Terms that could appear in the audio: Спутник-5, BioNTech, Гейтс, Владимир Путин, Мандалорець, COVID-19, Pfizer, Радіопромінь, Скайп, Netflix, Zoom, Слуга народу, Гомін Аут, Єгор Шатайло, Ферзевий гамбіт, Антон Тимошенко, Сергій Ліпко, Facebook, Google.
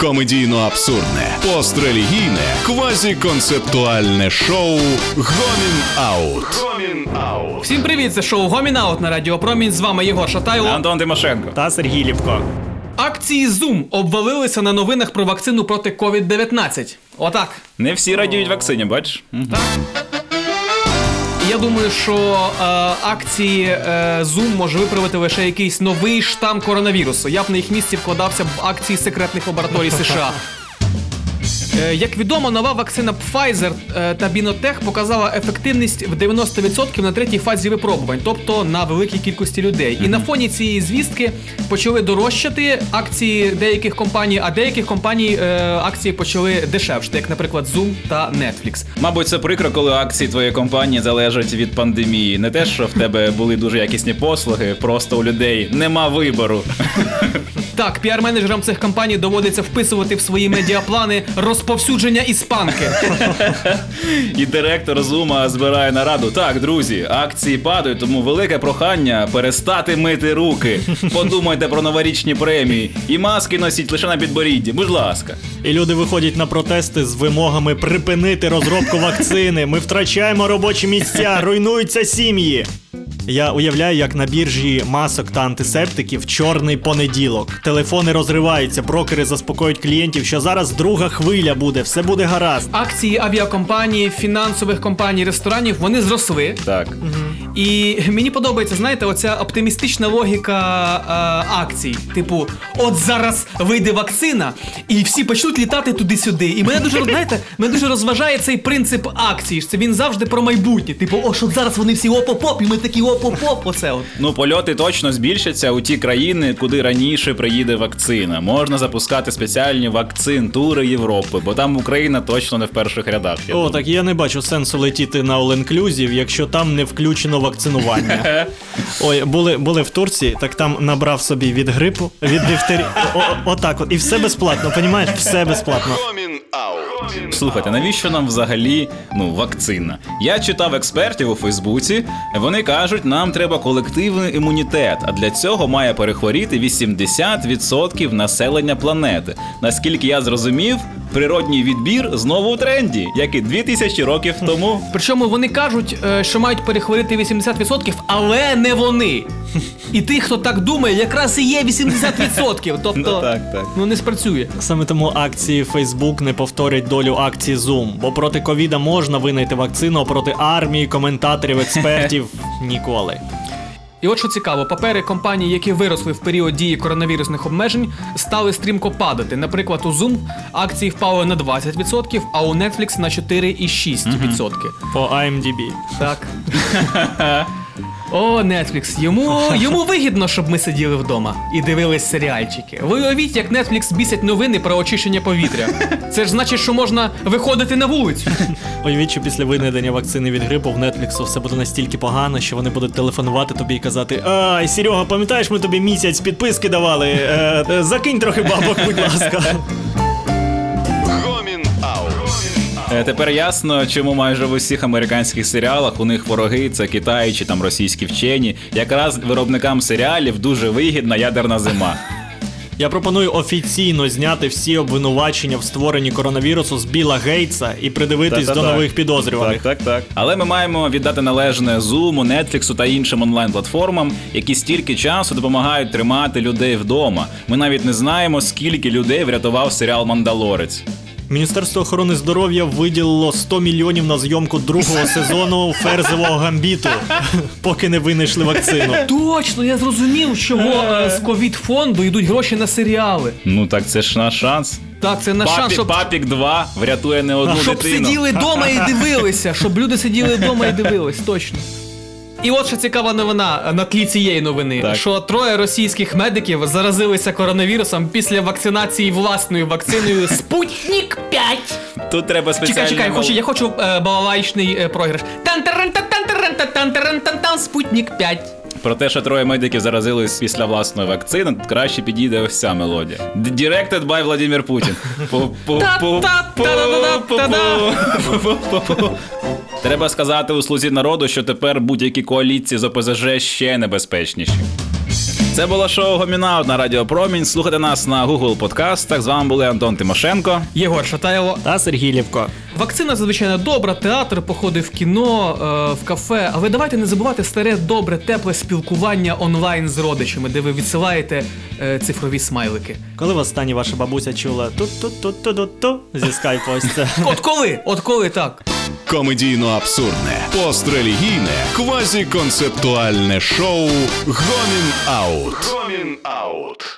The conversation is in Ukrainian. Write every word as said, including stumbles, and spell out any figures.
комедійно-абсурдне, пострелігійне, квазіконцептуальне шоу «Гомін Аут». «Гомін Аут». Всім привіт, це шоу «Гомін Аут» на Радіопромінь. З вами Єгор Шатайло, Антон Тимошенко та Сергій Ліпко. Акції Zoom обвалилися на новинах про вакцину проти ковід дев'ятнадцять. Отак. Не всі радіють вакцині, бачиш? Так. Я думаю, що е, акції е, Zoom може виправити лише якийсь новий штам коронавірусу. Я б на їх місці вкладався в акції секретних лабораторій США. Е, як відомо, нова вакцина Pfizer та BioNTech показала ефективність в дев'яносто відсотків на третій фазі випробувань, тобто на великій кількості людей. І на фоні цієї звістки почали дорожчати акції деяких компаній, а деяких компаній е, акції почали дешевшити, як, наприклад, Zoom та Netflix. Мабуть, це прикро, коли акції твоєї компанії залежать від пандемії. Не те, що в тебе були дуже якісні послуги, просто у людей нема вибору. Так, піар-менеджерам цих компаній доводиться вписувати в свої медіаплани розповсюдження іспанки. І директор Зума збирає нараду. Так, друзі, акції падають, тому велике прохання перестати мити руки. Подумайте про новорічні премії. І маски носіть лише на підборідді, будь ласка. І люди виходять на протести з вимогами припинити розробку вакцини. Ми втрачаємо робочі місця, руйнуються сім'ї. Я уявляю, як на біржі масок та антисептиків чорний понеділок. Телефони розриваються, брокери заспокоюють клієнтів, що зараз друга хвиля буде, все буде гаразд. Акції авіакомпаній, фінансових компаній, ресторанів, вони зросли. Так. Угу. І мені подобається, знаєте, оця оптимістична логіка е, акцій. Типу, от зараз вийде вакцина, і всі почнуть літати туди-сюди. І мене дуже, знаєте, мене дуже розважає цей принцип акцій. Це він завжди про майбутнє. Типу, о, що зараз вони всі оп-оп-оп, і ми такі оп. Ну, польоти точно збільшаться у ті країни, куди раніше приїде вакцина. Можна запускати спеціальні вакцин-тури Європи, бо там Україна точно не в перших рядах. О, думаю. Так я не бачу сенсу летіти на all-inclusive, якщо там не включено вакцинування. Ой, були, були в Турції, так там набрав собі від грипу, від дифтерії, отак от. І все безплатно, понімаєш? Все безплатно. Слухайте, навіщо нам взагалі, ну, вакцина? Я читав експертів у Фейсбуці, вони кажуть, нам треба колективний імунітет, а для цього має перехворіти вісімдесят відсотків населення планети. Наскільки я зрозумів, природній відбір знову у тренді, як і дві тисячі років тому. Причому вони кажуть, що мають перехворіти вісімдесят відсотків, але не вони. І тих, хто так думає, якраз і є вісімдесят відсотків. Тобто, ну, так, так. ну не спрацює. Саме тому акції Facebook не повторять долю акцій Zoom. Бо проти ковіда можна винайти вакцину, а проти армії, коментаторів, експертів – ніколи. І от що цікаво, папери компаній, які виросли в період дії коронавірусних обмежень, стали стрімко падати. Наприклад, у Zoom акції впали на двадцять відсотків, а у Netflix на чотири цілих шість десятих відсотка. Угу. По ай ем ді бі. Так. О, Netflix, йому, йому вигідно, щоб ми сиділи вдома і дивились серіальчики. Ви уявіть, як Netflix бісять новини про очищення повітря. Це ж значить, що можна виходити на вулицю. Уявіть, що після винайдення вакцини від грипу в Netflix все буде настільки погано, що вони будуть телефонувати тобі і казати: «Ай, Серега, пам'ятаєш, ми тобі місяць підписки давали? Е, е, закинь трохи бабок, будь ласка». Тепер ясно, чому майже в усіх американських серіалах у них вороги – це Китай чи там російські вчені. Якраз виробникам серіалів дуже вигідна ядерна зима. Я пропоную офіційно зняти всі обвинувачення в створенні коронавірусу з Біла Гейтса і придивитись Та-та-та. до нових підозрюваних. Так, так, так. Але ми маємо віддати належне Zoom, Netflix та іншим онлайн-платформам, які стільки часу допомагають тримати людей вдома. Ми навіть не знаємо, скільки людей врятував серіал «Мандалорець». Міністерство охорони здоров'я виділило сто мільйонів на зйомку другого сезону «Ферзевого гамбіту», поки не винайшли вакцину. Точно, я зрозумів, чому з ковід-фонду йдуть гроші на серіали. Ну так це ж наш шанс. Так, це наш шанс, щоб... «Папік два» врятує не одну щоб дитину. Щоб сиділи вдома і дивилися, щоб люди сиділи вдома і дивились, точно. І от ще цікава новина на тлі цієї новини, так. що троє російських медиків заразилися коронавірусом після вакцинації власною вакциною «Спутник п'ять». Тут треба спеціально... Чекай, чекай, я хочу, я хочу е, балалайчний е, програш. Тан-таран-тан-таран-тан-таран-тан-тан, «Спутник п'ять». Про те, що троє медиків заразились після власної вакцини, краще підійде ось ця мелодія. Directed by Владимир Путін. Треба сказати у «Слузі народу», що тепер будь-які коаліції з о пе зе же ще небезпечніші. Це було шоу «Гомін Аут» на Радіопромінь. Слухайте нас на Google подкастах. З вами були Антон Тимошенко, Єгор Шатайло та Сергій Ліпко. Вакцина, звичайно, добра, театр, походи в кіно, в кафе. Але давайте не забувати старе, добре, тепле спілкування онлайн з родичами, де ви відсилаєте цифрові смайлики. Коли востаннє ваша бабуся чула «ту-ту-ту-ту-ту-ту» зі скайпу ось це? От коли, от коли так. Комедійно-абсурдне, пострелігійне, квазіконцептуальне шоу «Гомін Аут». «Гомін Аут».